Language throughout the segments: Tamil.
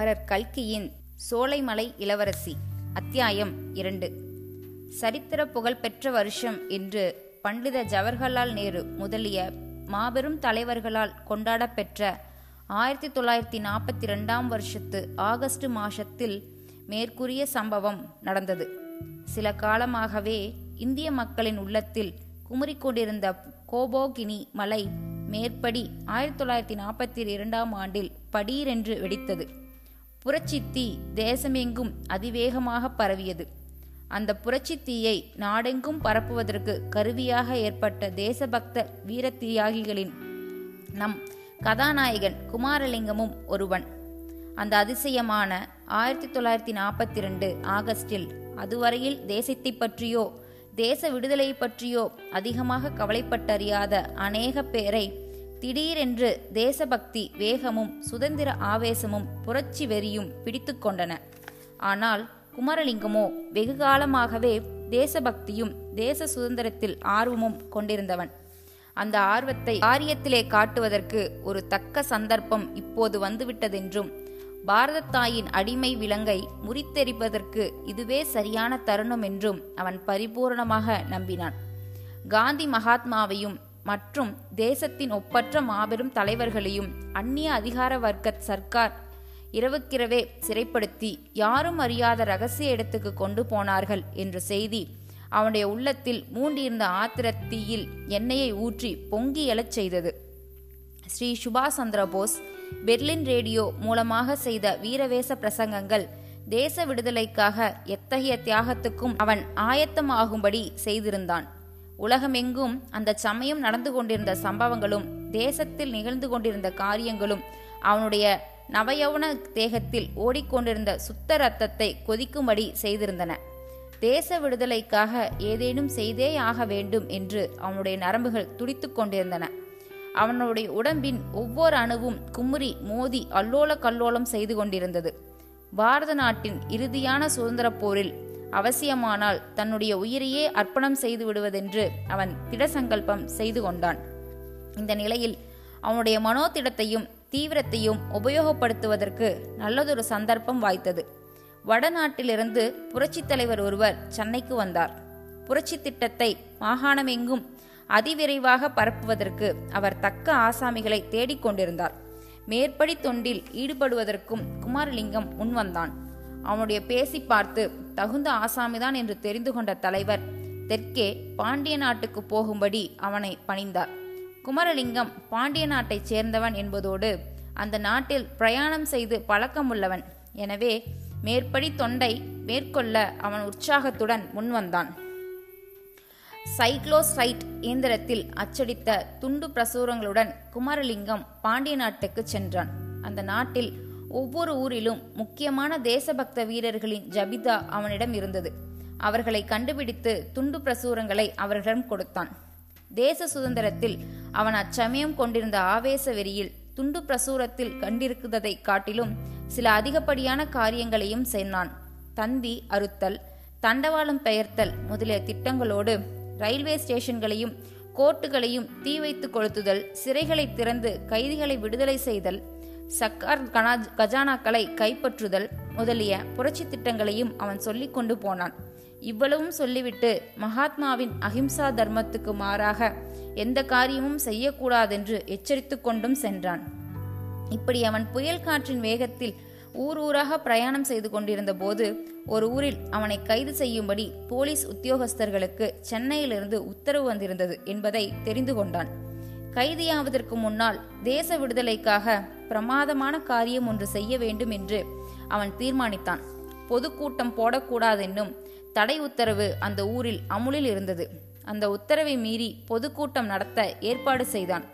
அமரர் கல்கியின் சோலைமலை இளவரசி அத்தியாயம் 2. சரித்திர புகழ்பெற்ற வருஷம் என்று பண்டித ஜவஹர்லால் நேரு முதலிய மாபெரும் தலைவர்களால் கொண்டாடப்பெற்ற 1942 வருஷத்து ஆகஸ்ட் மாசத்தில் மேற்கூறிய சம்பவம் நடந்தது. சில காலமாகவே இந்திய மக்களின் உள்ளத்தில் குமுறிக்கொண்டிருந்த கோபோகினி மலை மேற்படி 1942 ஆண்டில் படீரென்று வெடித்தது. புரட்சித்தீ தேசமெங்கும் அதிவேகமாக பரவியது. அந்த புரட்சித்தீயை நாடெங்கும் பரப்புவதற்கு கருவியாக ஏற்பட்ட தேசபக்த வீரத்தியாகிகளின் நம் கதாநாயகன் குமாரலிங்கமும் ஒருவன். அந்த அதிசயமான 1942 ஆகஸ்டில் அதுவரையில் தேசத்தை பற்றியோ தேச விடுதலை பற்றியோ அதிகமாக கவலைப்பட்டறியாத அநேக பேரை திடீரென்று தேசபக்தி வேகமும் சுதந்திர ஆவேசமும் புரட்சி வெறியும் பிடித்து கொண்டன. ஆனால் குமரலிங்கமோ வெகுகாலமாகவே தேசபக்தியும் தேச சுதந்திரத்தில் ஆர்வமும் கொண்டிருந்தவன். அந்த ஆர்வத்தை காரியத்திலே காட்டுவதற்கு ஒரு தக்க சந்தர்ப்பம் இப்போது வந்துவிட்டதென்றும் பாரத தாயின் அடிமை விலங்கை முறித்தெறிப்பதற்கு இதுவே சரியான தருணம் என்றும் அவன் பரிபூர்ணமாக நம்பினான். காந்தி மகாத்மாவையும் மற்றும் தேசத்தின் ஒப்பற்ற மாபெரும் தலைவர்களையும் அந்நிய அதிகார வர்க்க சர்க்கார் இரவுக்கிரவே சிறைப்படுத்தி யாரும் அறியாத ரகசிய இடத்துக்கு கொண்டு போனார்கள் என்ற செய்தி அவனுடைய உள்ளத்தில் மூண்டியிருந்த ஆத்திரத்தீயில் எண்ணெயை ஊற்றி பொங்கி எழச் செய்தது. ஸ்ரீ சுபாஷ் சந்திர போஸ் பெர்லின் ரேடியோ மூலமாக செய்த வீரவேச பிரசங்கங்கள் தேச விடுதலைக்காக எத்தகைய தியாகத்துக்கும் அவன் ஆயத்தமாகும்படி செய்திருந்தான். உலகமெங்கும் அந்த சமயம் நடந்து கொண்டிருந்த சம்பவங்களும் தேசத்தில் நிகழ்ந்து கொண்டிருந்த காரியங்களும் அவனுடைய நவயௌன தேகத்தில் ஓடிக்கொண்டிருந்த சுத்த ரத்தத்தை கொதிக்கும்படி செய்திருந்தன. தேச விடுதலைக்காக ஏதேனும் செய்தே ஆக வேண்டும் என்று அவனுடைய நரம்புகள் துடித்து கொண்டிருந்தன. அவனுடைய உடம்பின் ஒவ்வொரு அணுவும் குமுறி மோதி அல்லோல கல்லோலம் செய்து கொண்டிருந்தது. பாரத நாட்டின் இறுதியான சுதந்திர போரில் அவசியமானால் தன்னுடைய உயிரையே அர்ப்பணம் செய்து விடுவதென்று அவன் திடசங்கல்பம் செய்து கொண்டான். இந்த நிலையில் அவனுடைய மனோதிடத்தையும் தீவிரத்தையும் உபயோகப்படுத்துவதற்கு நல்லதொரு சந்தர்ப்பம் வாய்த்தது. வடநாட்டிலிருந்து புரட்சி தலைவர் ஒருவர் சென்னைக்கு வந்தார். புரட்சி திட்டத்தை மாகாணமெங்கும் அதிவிரைவாக பரப்புவதற்கு அவர் தக்க ஆசாமிகளை தேடிக்கொண்டிருந்தார். மேற்படி தொண்டில் ஈடுபடுவதற்கும் குமாரலிங்கம் முன்வந்தான். அவனுடைய பேசி பார்த்து தகுந்த ஆசாமிதான் என்று தெரிந்து கொண்ட தலைவர் தெற்கே பாண்டிய நாட்டுக்கு போகும்படி அவனை பணிந்தார். குமாரலிங்கம் பாண்டிய நாட்டைச் சேர்ந்தவன் என்பதோடு அந்த நாட்டில் பிரயாணம் செய்து பழக்கமுள்ளவன். எனவே மேற்படி தொண்டை மேற்கொள்ள அவன் உற்சாகத்துடன் முன்வந்தான். சைக்ளோசைட் இயந்திரத்தில் அச்சடித்த துண்டு பிரசுரங்களுடன் குமாரலிங்கம் பாண்டிய நாட்டுக்கு சென்றான். அந்த நாட்டில் ஒவ்வொரு ஊரிலும் முக்கியமான தேசபக்த வீரர்களின் ஜபிதா அவனிடம் இருந்தது. அவர்களை கண்டுபிடித்து துண்டு பிரசுரங்களை அவர்களிடம் கொடுத்தான். தேச சுதந்திரத்தில் அவன் அச்சமயம் கொண்டிருந்த ஆவேச வெறியில் துண்டு பிரசுரத்தில் கண்டிருக்கிறதை காட்டிலும் சில அதிகப்படியான காரியங்களையும் செய்தான். தந்தி அறுத்தல், தண்டவாளம் பெயர்த்தல் முதலிய திட்டங்களோடு ரயில்வே ஸ்டேஷன்களையும் கோர்ட்டுகளையும் தீ வைத்து கொளுத்துதல், சிறைகளை திறந்து கைதிகளை விடுதலை செய்தல், சர்க்கார் கஜானாக்களை கைப்பற்றுதல் முதலிய புரட்சி திட்டங்களையும் அவன் சொல்லிக் கொண்டு போனான். இவ்வளவும் சொல்லிவிட்டு மகாத்மாவின் அஹிம்சா தர்மத்துக்கு மாறாக எந்த காரியமும் செய்யக்கூடாதென்று எச்சரித்து கொண்டும் சென்றான். இப்படி அவன் புயல் காற்றின் வேகத்தில் ஊர் ஊராக பிரயாணம் செய்து கொண்டிருந்த போது ஒரு ஊரில் அவனை கைது செய்யும்படி போலீஸ் உத்தியோகஸ்தர்களுக்கு சென்னையிலிருந்து உத்தரவு வந்திருந்தது என்பதை தெரிந்து கொண்டான். கைதியாவதற்கு முன்னால் தேச விடுதலைக்காக பிரமாதமான காரியம் ஒன்று செய்ய வேண்டும் என்று அவன் தீர்மானித்தான். பொதுக்கூட்டம் போடக்கூடாதென்னும் தடை உத்தரவு அந்த ஊரில் அமுலில் இருந்தது. அந்த உத்தரவை மீறி பொதுக்கூட்டம் நடத்த ஏற்பாடு செய்தான்.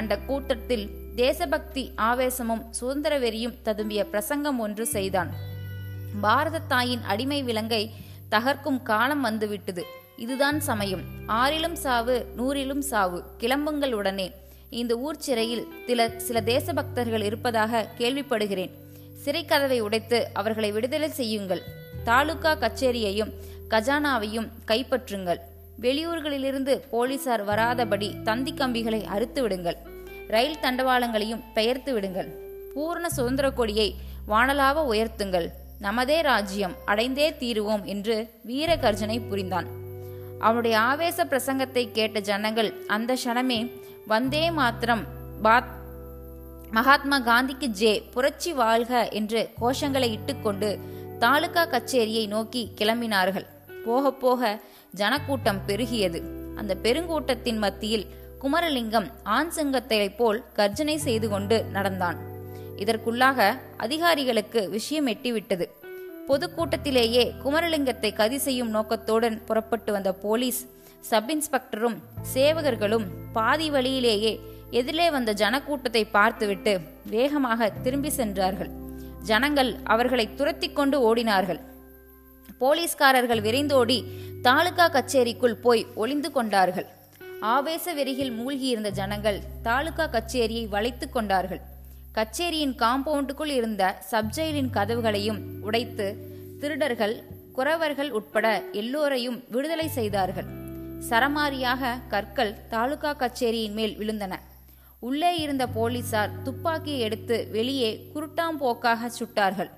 அந்த கூட்டத்தில் தேசபக்தி ஆவேசமும் சுதந்திர வெறியும் ததும்பிய பிரசங்கம் ஒன்று செய்தான். பாரத தாயின் அடிமை விலங்கை தகர்க்கும் காலம் வந்துவிட்டது, இதுதான் சமயம், 6 சாவு 100 சாவு, கிளம்புங்கள் உடனே, இந்த ஊர் சிறையில் சில தேசபக்தர்கள் இருப்பதாக கேள்விப்படுகிறேன், சிறை கதவை உடைத்து அவர்களை விடுதலை செய்யுங்கள், தாலுகா கச்சேரியையும் கஜானாவையும் கைப்பற்றுங்கள், வெளியூர்களிலிருந்து போலீசார் வராதபடி தந்தி கம்பிகளை அறுத்து விடுங்கள், ரயில் தண்டவாளங்களையும் பெயர்த்து விடுங்கள், பூர்ண சுதந்திர கொடியை வானலாக உயர்த்துங்கள், நமதே ராஜ்யம் அடைந்தே தீருவோம் என்று வீர கர்ஜனை புரிந்தான். அவனுடைய ஆவேச பிரசங்கத்தை கேட்ட ஜனங்கள் அந்த க்ஷணமே வந்தே மாத்திரம், மகாத்மா காந்திக்கு ஜே, புரட்சி வாழ்க என்று கோஷங்களை இட்டுக்கொண்டு தாலுகா கச்சேரியை நோக்கி கிளம்பினார்கள். போக போக ஜனக்கூட்டம் பெருகியது. அந்த பெருங்கூட்டத்தின் மத்தியில் குமரலிங்கம் ஆண் சங்கத்தை போல் கர்ஜனை செய்து கொண்டு நடந்தான். இதற்குள்ளாக அதிகாரிகளுக்கு விஷயம் எட்டிவிட்டது. பொதுக்கூட்டத்திலேயே குமரலிங்கத்தை கதி செய்யும் நோக்கத்துடன் புறப்பட்டு வந்த போலீஸ் சப் இன்ஸ்பெக்டரும் சேவகர்களும் பாதி வழியிலேயே எதிரே வந்த ஜனக்கூட்டத்தை பார்த்துவிட்டு வேகமாக திரும்பி சென்றார்கள். ஜனங்கள் அவர்களை துரத்தி கொண்டு ஓடினார்கள். போலீஸ்காரர்கள் விரைந்தோடி தாலுகா கச்சேரிக்குள் போய் ஒளிந்து கொண்டார்கள். ஆவேச வெறியில் மூழ்கியிருந்த ஜனங்கள் தாலுகா கச்சேரியை வளைத்து கொண்டார்கள். கச்சேரியின் காம்பவுண்டுக்குள் இருந்த சப்ஜெயிலின் கதவுகளையும் உடைத்து திருடர்கள், குறவர்கள் உட்பட எல்லோரையும் விடுதலை செய்தார்கள். சரமாரியாக கற்கள் தாலுகா கச்சேரியின் மேல் விழுந்தன. உள்ளே இருந்த போலீசார் துப்பாக்கியை எடுத்து வெளியே குருட்டாம்போக்காக சுட்டார்கள்.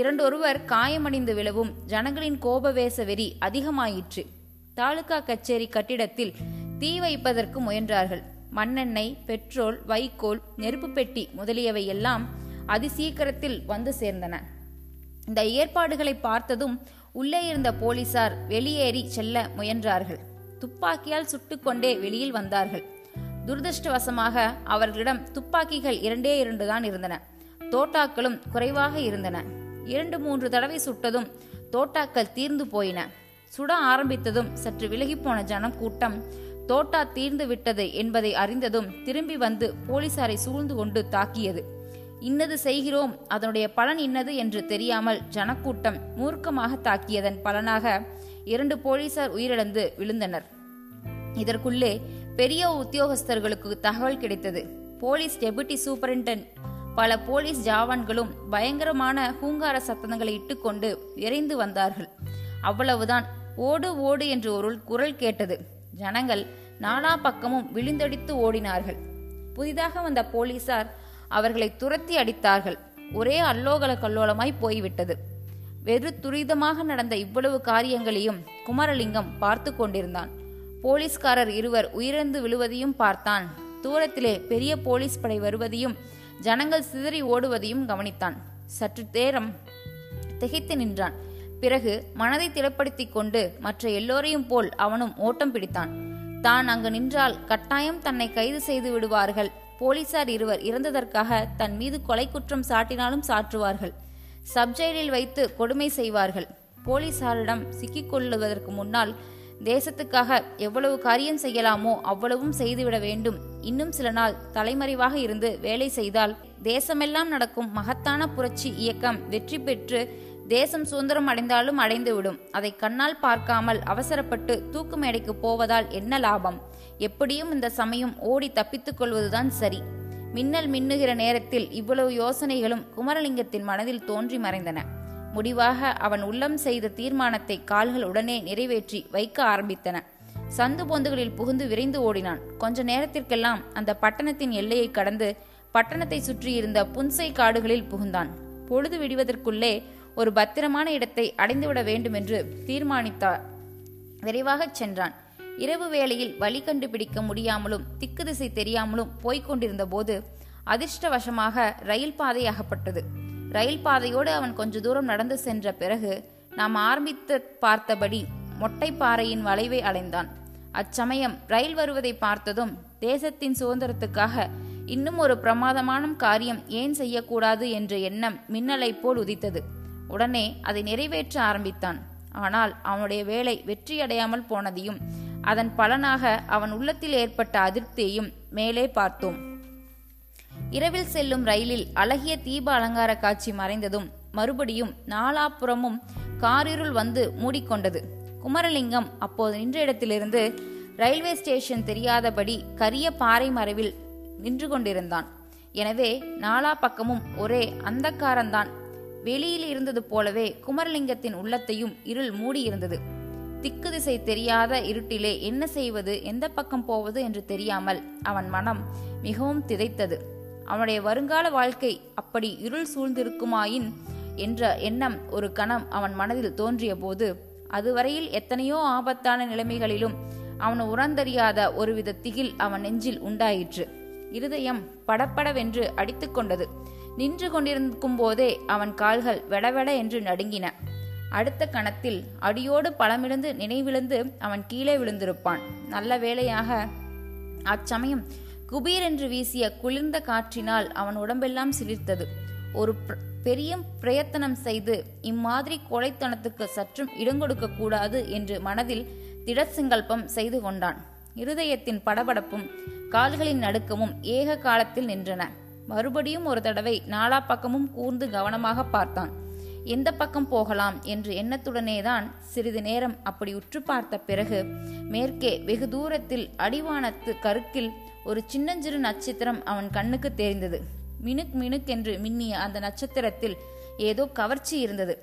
இரண்டொருவர் காயமடைந்து விழவும் ஜனங்களின் கோபவேச வெறி அதிகமாயிற்று. தாலுகா கச்சேரி கட்டிடத்தில் தீ வைப்பதற்கு முயன்றார்கள். மண்ணெண்ணெய், பெட்ரோல், வைக்கோல், நெருப்பு பெட்டி முதலியவை எல்லாம் அதிசீக்கிரத்தில் வந்து சேர்ந்தன. இந்த ஏற்பாடுகளை பார்த்ததும் உள்ளே இருந்த போலீசார் வெளியேறி செல்ல முயன்றார்கள். துப்பாக்கியால் சுட்டுக்கொண்டே வெளியில் வந்தார்கள். துரதிருஷ்டவசமாக அவர்களிடம் துப்பாக்கிகள் 2 தான் இருந்தன. தோட்டாக்களும் குறைவாக இருந்தன. 2-3 தடவை சுட்டதும் தோட்டாக்கள் தீர்ந்து போயின. சுட ஆரம்பித்ததும் சற்று விலகி போன ஜனம் கூட்டம் தோட்டா தீர்ந்து விட்டது என்பதை அறிந்ததும் திரும்பி வந்து போலீசாரை சூழ்ந்து கொண்டு தாக்கியது. இன்னது செய்கிறோம், அதனுடைய பலன் இன்னது என்று தெரியாமல் ஜனக்கூட்டம் மூர்க்கமாக தாக்கியதன் பலனாக 2 போலீசார் உயிரிழந்து விழுந்தனர். இதற்குள்ளே பெரிய உத்தியோகஸ்தர்களுக்கு தகவல் கிடைத்தது. போலீஸ் டெபுட்டி சூப்பரிண்டென்ட், பல போலீஸ் ஜாவான்களும் பயங்கரமான ஹூங்கார சத்தங்களை இட்டுக்கொண்டு விரைந்து வந்தார்கள். அவ்வளவுதான், ஓடு ஓடு என்று ஒரு குரல் கேட்டது. ஜனங்கள் நானா பக்கமும் விழுந்தடித்து ஓடினார்கள். புதிதாக வந்த போலீசார் அவர்களை துரத்தி அடித்தார்கள். ஒரே அல்லோகல கல்லோலமாய் போய்விட்டது. வெறு துரிதமாக நடந்த இவ்வளவு காரியங்களையும் குமரலிங்கம் பார்த்து கொண்டிருந்தான். போலீஸ்காரர் 2 உயிரிழந்து விழுவதையும் பார்த்தான். தூரத்திலே பெரிய போலீஸ் படை வருவதையும் ஜனங்கள் சிதறி ஓடுவதையும் கவனித்தான். சற்று நேரம் திகைத்து நின்றான். பிறகு மனதை திடப்படுத்தி கொண்டு மற்ற எல்லோரையும் போல் அவனும் ஓட்டம் பிடித்தான். தான் அங்கு நின்றால் கட்டாயம் தன்னை கைது செய்து விடுவார்கள். போலீசார் 2 இறந்ததற்காக தன் மீது கொலை குற்றம் சாட்டினாலும் சாற்றுவார்கள். சப்ஜெயிலில் வைத்து கொடுமை செய்வார்கள். போலீசாரிடம் சிக்கிக்கொள்ளுவதற்கு முன்னால் தேசத்துக்காக எவ்வளவு காரியம் செய்யலாமோ அவ்வளவும் செய்துவிட வேண்டும். இன்னும் சில நாள் தலைமறைவாக இருந்து வேலை செய்தால் தேசமெல்லாம் நடக்கும் மகத்தான புரட்சி இயக்கம் வெற்றி பெற்று தேசம் சுதந்திரம் அடைந்தாலும் அடைந்துவிடும். அதை கண்ணால் பார்க்காமல் அவசரப்பட்டு தூக்கு மேடைக்கு போவதால் என்ன லாபம்? எப்படியும் இந்த சமயம் ஓடி தப்பித்துக் கொள்வதுதான் சரி. மின்னல் மின்னுகிற நேரத்தில் இவ்வளவு யோசனைகளும் குமரலிங்கத்தின் மனதில் தோன்றி மறைந்தன. முடிவாக அவன் உள்ளம் செய்த தீர்மானத்தை கால்கள் உடனே நிறைவேற்றி வைக்க ஆரம்பித்தன. சந்து பொந்துகளில் புகுந்து விரைந்து ஓடினான். கொஞ்ச நேரத்திற்கெல்லாம் அந்த பட்டணத்தின் எல்லையை கடந்து பட்டணத்தை சுற்றியிருந்த புன்சை காடுகளில் புகுந்தான். பொழுது விடுவதற்குள்ளே ஒரு பத்திரமான இடத்தை அடைந்துவிட வேண்டும் என்று தீர்மானித்தார். விரைவாகச் சென்றான். இரவு வேளையில் வழி கண்டுபிடிக்க முடியாமலும் திக்கு திசை தெரியாமலும் போய்கொண்டிருந்த போது அதிர்ஷ்டவசமாக ரயில் பாதை அகப்பட்டது. ரயில் பாதையோடு அவன் கொஞ்ச தூரம் நடந்து சென்ற பிறகு நாம் ஆரம்பித்து பார்த்தபடி மொட்டைப்பாறையின் வளைவை அடைந்தான். அச்சமயம் ரயில் வருவதை பார்த்ததும் தேசத்தின் சுதந்திரத்துக்காக இன்னும் ஒரு பிரமாதமான காரியம் ஏன் செய்யக்கூடாது என்ற எண்ணம் மின்னலை போல் உதித்தது. உடனே அதை நிறைவேற்ற ஆரம்பித்தான். ஆனால் அவனுடைய வேலை வெற்றியடையாமல் போனதையும் அதன் பலனாக அவன் உள்ளத்தில் ஏற்பட்ட அதிருப்தியையும் மேலே பார்த்தோம். இரவில் செல்லும் ரயிலில் அழகிய தீப அலங்கார காட்சி மறைந்ததும் மறுபடியும் நாலாபுறமும் காரிருள் வந்து மூடிக்கொண்டது. குமரலிங்கம் அப்போது நின்ற இடத்திலிருந்து ரயில்வே ஸ்டேஷன் தெரியாதபடி கரிய பாறை மறைவில் நின்று கொண்டிருந்தான். எனவே நாலா பக்கமும் ஒரே அந்தக்காரந்தான். வெளியில் இருந்தது போலவே குமரலிங்கத்தின் உள்ளத்தையும் இருள் மூடியிருந்தது. திக்கு திசை தெரியாத இருட்டிலே என்ன செய்வது, எந்த பக்கம் போவது என்று தெரியாமல் அவன் மனம் மிகவும் திகைத்தது. அவனுடைய வருங்கால வாழ்க்கை அப்படி இருள் சூழ்ந்திருக்குமாயின் என்ற எண்ணம் ஒரு கணம் அவன் மனதில் தோன்றிய போது, அதுவரையில் எத்தனையோ ஆபத்தான நிலைமைகளிலும் அவன் உணர்ந்தறியாத ஒருவித திகில் அவன் நெஞ்சில் உண்டாயிற்று. இருதயம் படப்படவென்று அடித்து கொண்டது. நின்று கொண்டிருக்கும் போதே அவன் கால்கள் வெடவெட என்று நடுங்கின. அடுத்த கணத்தில் அடியோடு பலமிழந்து நினைவிழந்து அவன் கீழே விழுந்திருப்பான். நல்ல வேளையாக அச்சமயம் குபீரென்று வீசிய குளிர்ந்த காற்றினால் அவன் உடம்பெல்லாம் சிலிர்த்தது. ஒரு பெரிய பிரயத்தனம் செய்து இம்மாதிரி கோழைத்தனத்துக்கு சற்றும் இடங்கொடுக்க கூடாது என்று மனதில் திடசங்கல்பம் செய்து கொண்டான். இருதயத்தின் படபடப்பும் கால்களின் நடுக்கமும் ஏக காலத்தில் நின்றன. மறுபடியும் ஒரு தடவை நாலா பக்கமும் கூர்ந்து கவனமாக பார்த்தான். எந்த பக்கம் போகலாம் என்று எண்ணத்துடனேதான் சிறிது நேரம் அப்படி உற்று பார்த்த பிறகு, மேற்கே வெகு தூரத்தில் அடிவானத்து கருக்கில் ஒரு சின்னஞ்சிறு நட்சத்திரம் அவன் கண்ணுக்கு தெரிந்தது. மினுக் மினுக் என்று மின்னிய அந்த நட்சத்திரத்தில் ஏதோ கவர்ச்சி இருந்தது.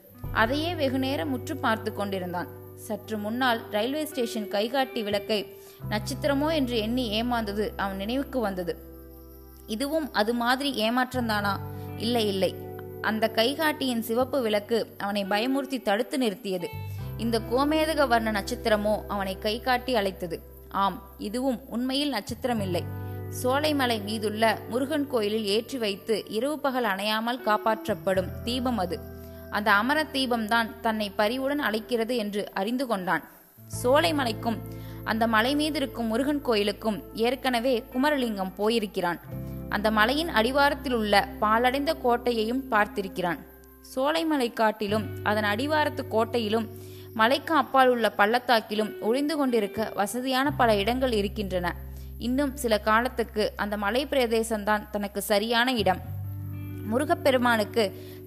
அதையே வெகு நேரம் உற்று பார்த்து கொண்டிருந்தான். சற்று முன்னால் ரயில்வே ஸ்டேஷன் கைகாட்டி விளக்கை நட்சத்திரமோ என்று எண்ணி ஏமாந்தது அவன் நினைவுக்கு வந்தது. இதுவும் அது மாதிரி ஏமாற்றந்தானா? இல்லை இல்லை, அந்த கைகாட்டியின் சிவப்பு விளக்கு அவனை பயமுறுத்தி தடுத்து நிறுத்தியது. இந்த கோமேதக வர்ண நட்சத்திரமோ அவனை கை காட்டி அழைத்தது. ஆம், இதுவும் உண்மையில் நட்சத்திரம் இல்லை. சோலைமலை மீதுள்ள முருகன் கோயிலில் ஏற்றி வைத்து இரவு பகல் அணையாமல் காப்பாற்றப்படும் தீபம் அது. அந்த அமர தீபம்தான் தன்னை பரிவுடன் அழைக்கிறது என்று அறிந்து கொண்டான். சோலைமலைக்கும் அந்த மலை மீது இருக்கும் முருகன் கோயிலுக்கும் ஏற்கனவே குமரலிங்கம் போயிருக்கிறான். அந்த மலையின் அடிவாரத்தில் உள்ள பாலடைந்த கோட்டையையும் பார்த்திருக்கிறான். சோலைமலை காட்டிலும் அதன் அடிவாரத்து கோட்டையிலும் மலைக்கு அப்பால் உள்ள பள்ளத்தாக்கிலும் ஒளிந்து கொண்டிருக்க வசதியான பல இடங்கள் இருக்கின்றன. இன்னும் சில காலத்துக்கு அந்த மலை பிரதேசம்தான் தனக்கு சரியான இடம். முருகப்பெருமானுக்கு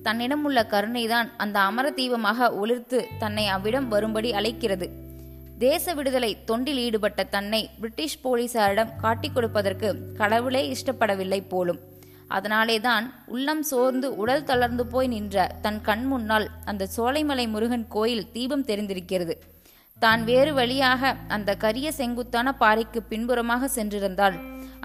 தன்னிடம் உள்ள கருணைதான் அந்த அமர தீபமாக ஒளிர்த்து தன்னை அவ்விடம் வரும்படி அழைக்கிறது. தேச விடுதலை தொண்டில் ஈடுபட்ட தன்னை பிரிட்டிஷ் போலீசாரிடம் காட்டிக் கொடுப்பதற்கு கடவுளே இஷ்டப்படவில்லை போலும். அதனாலேதான் உள்ளம் சோர்ந்து உடல் தளர்ந்து போய் நின்ற தன் கண் முன்னால் அந்த சோலைமலை முருகன் கோயில் தீபம் தெரிந்திருக்கிறது. தான் வேறு வழியாக அந்த கரிய செங்குத்தான பாறைக்கு பின்புறமாக சென்றிருந்தால்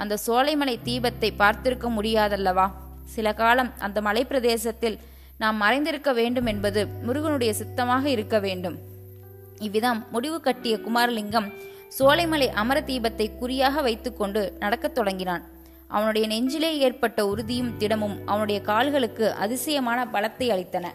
அந்த சோலைமலை தீபத்தை பார்த்திருக்க முடியாதல்லவா? சில காலம் அந்த மலை பிரதேசத்தில் நாம் மறைந்திருக்க வேண்டும் என்பது முருகனுடைய சித்தமாக இருக்க வேண்டும். இவ்விதம் முடிவு கட்டிய குமாரலிங்கம் சோலைமலை அமர தீபத்தை குறியாக வைத்துக்கொண்டு நடக்கத் தொடங்கினான். அவனுடைய நெஞ்சிலே ஏற்பட்ட உறுதியும் திடமும் அவனுடைய கால்களுக்கு அதிசயமான பலத்தை அளித்தன.